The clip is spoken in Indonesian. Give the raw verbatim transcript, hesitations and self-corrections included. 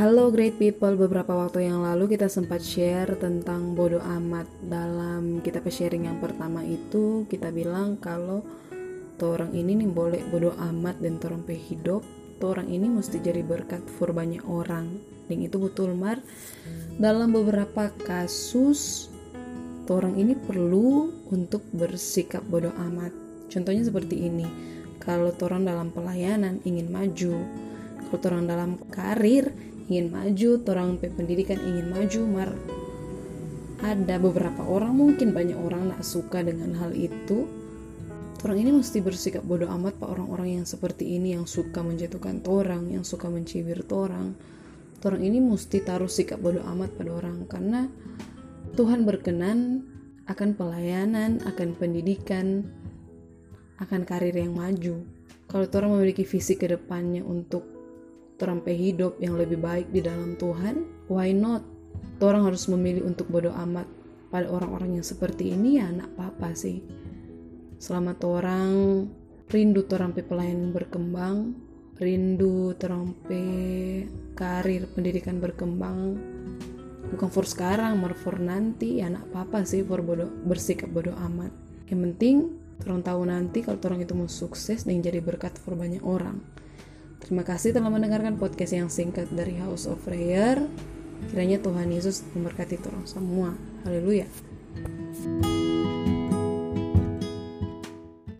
Halo great people, beberapa waktu yang lalu kita sempat share tentang bodo amat. Dalam kita sharing yang pertama itu kita bilang kalau orang ini nih boleh bodo amat dan orang pe hidup, orang ini mesti jadi berkat for banyak orang. Dan itu betul mar. Dalam beberapa kasus orang ini perlu untuk bersikap bodo amat. Contohnya seperti ini. Kalau orang dalam pelayanan ingin maju, kalau orang dalam karir ingin maju, orang pendidikan ingin maju, mar ada beberapa orang, mungkin banyak orang tak suka dengan hal itu. Orang ini mesti bersikap bodoh amat pak orang-orang yang seperti ini, yang suka menjatuhkan orang, yang suka mencibir orang. Orang ini mesti taruh sikap bodoh amat pada orang, karena Tuhan berkenan akan pelayanan, akan pendidikan, akan karir yang maju. Kalau orang memiliki visi ke depannya untuk terampe hidup yang lebih baik di dalam Tuhan, why not? Orang harus memilih untuk bodo amat pada orang-orang yang seperti ini, ya nak apa-apa sih. Selama orang rindu terampe pelayanan berkembang, rindu terampe karir pendidikan berkembang, bukan for sekarang, more for nanti, ya nak apa-apa sih for bodo, bersikap bodo amat. Yang penting, orang tahu nanti kalau orang itu mau sukses dan jadi berkat for banyak orang. Terima kasih telah mendengarkan podcast yang singkat dari House of Prayer. Kiranya Tuhan Yesus memberkati kita semua. Haleluya.